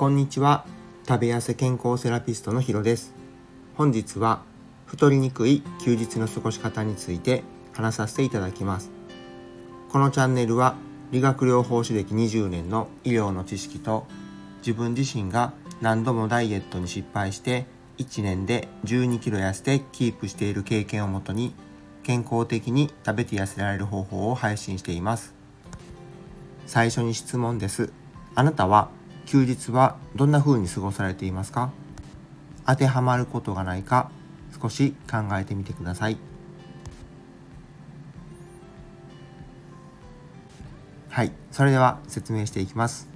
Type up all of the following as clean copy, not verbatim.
こんにちは。食べ痩せ健康セラピストのひろです。本日は太りにくい休日の過ごし方について話させていただきます。このチャンネルは理学療法士歴20年の医療の知識と、自分自身が何度もダイエットに失敗して1年で12キロ痩せてキープしている経験をもとに、健康的に食べて痩せられる方法を配信しています。最初に質問です。あなたは休日はどんな風に過ごされていますか？当てはまることがないか、少し考えてみてください。はい、それでは説明していきます。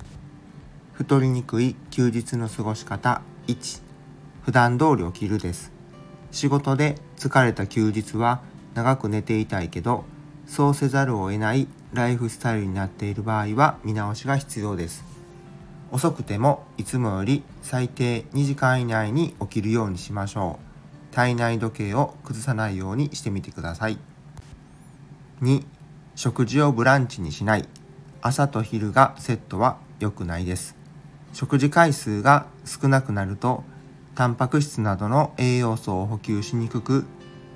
太りにくい休日の過ごし方1、普段通り起きるです。仕事で疲れた休日は長く寝ていたいけど、そうせざるを得ないライフスタイルになっている場合は見直しが必要です。遅くてもいつもより最低2時間以内に起きるようにしましょう。体内時計を崩さないようにしてみてください。2、食事をブランチにしない。朝と昼がセットは良くないです。食事回数が少なくなると、タンパク質などの栄養素を補給しにくく、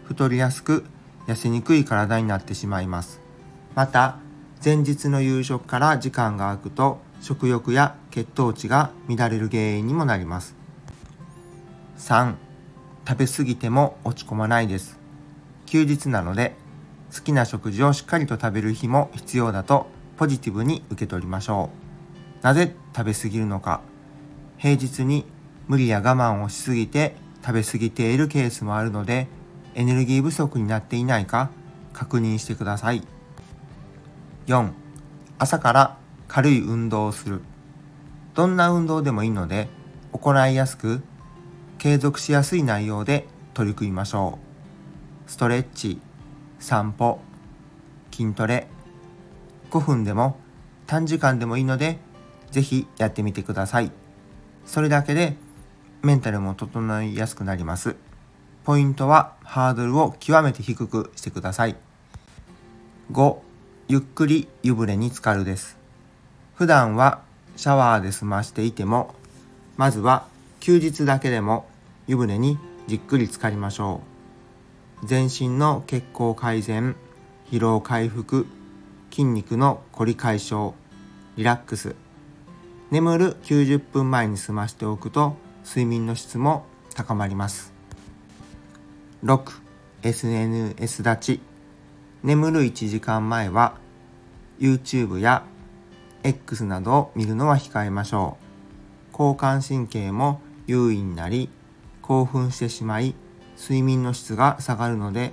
太りやすく痩せにくい体になってしまいます。また、前日の夕食から時間が空くと、食欲や血糖値が乱れる原因にもなります。3、食べ過ぎても落ち込まないです。休日なので、好きな食事をしっかりと食べる日も必要だとポジティブに受け取りましょう。なぜ食べ過ぎるのか。平日に無理や我慢をしすぎて食べ過ぎているケースもあるので、エネルギー不足になっていないか確認してください。4、朝から軽い運動をする。どんな運動でもいいので、行いやすく継続しやすい内容で取り組みましょう。ストレッチ、散歩、筋トレ、5分でも短時間でもいいので、ぜひやってみてください。それだけでメンタルも整いやすくなります。ポイントはハードルを極めて低くしてください。5、ゆっくり湯船に浸かるです。普段はシャワーで済ましていても、まずは休日だけでも湯船にじっくり浸かりましょう。全身の血行改善、疲労回復、筋肉のこり解消、リラックス。眠る90分前に済ましておくと、睡眠の質も高まります。6、SNS 立ち。眠る1時間前は YouTube やX などを見るのは控えましょう。交感神経も優位になり、興奮してしまい睡眠の質が下がるので、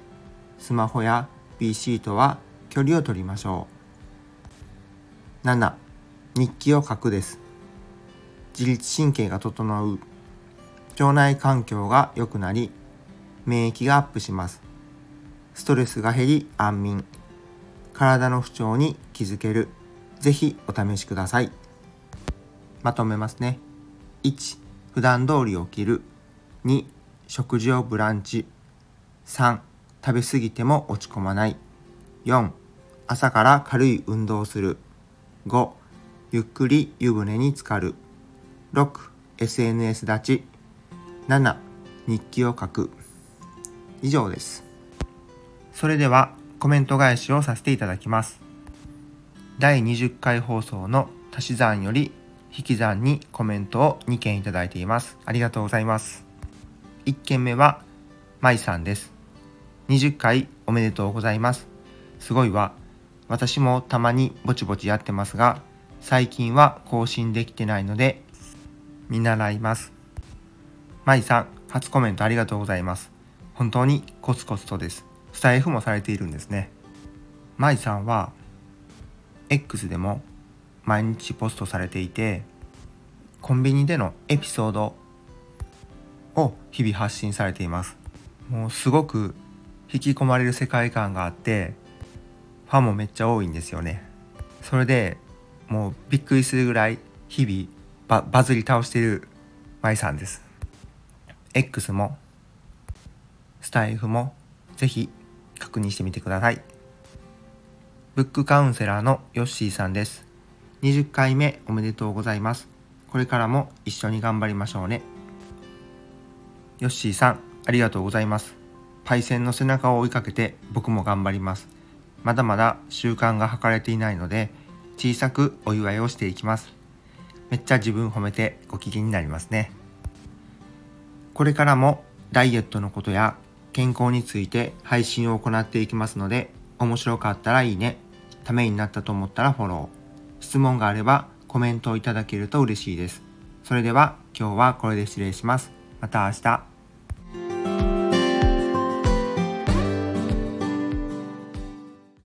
スマホや PC とは距離を取りましょう。7、日記を書くです。自律神経が整う、腸内環境が良くなり、免疫がアップします。ストレスが減り安眠、体の不調に気づける。ぜひお試しください。まとめますね。1、普段通り起きる。2、食事をブランチ。3、食べ過ぎても落ち込まない。4、朝から軽い運動をする。5、ゆっくり湯船に浸かる。6、SNS 立ち。7、日記を書く。以上です。それではコメント返しをさせていただきます。第20回放送の足し算より引き算にコメントを2件いただいています。ありがとうございます。1件目はまいさんです。20回おめでとうございます。すごいわ。私もたまにぼちぼちやってますが、最近は更新できてないので見習います。まいさん、初コメントありがとうございます。本当にコツコツとです。スタイフもされているんですね。まいさんはX でも毎日ポストされていて、コンビニでのエピソードを日々発信されています。もうすごく引き込まれる世界観があって、ファンもめっちゃ多いんですよね。それでもうびっくりするぐらい日々 バズり倒しているまいさんです。 X もスタイフもぜひ確認してみてください。ブックカウンセラーのヨッシーさんです。20回目おめでとうございます。ここれからも一緒に頑張りましょうね。ヨッシーさん、ありがとうございます。パイセンの背中を追いかけて僕も頑張ります。まだまだ習慣が測れていないので、小さくお祝いをしていきます。めっちゃ自分褒めてご機嫌になりますね。これからもダイエットのことや健康について配信を行っていきますので、面白かったらいいね、ためになったと思ったらフォロー、質問があればコメントをいただけると嬉しいです。それでは今日はこれで失礼します。また明日。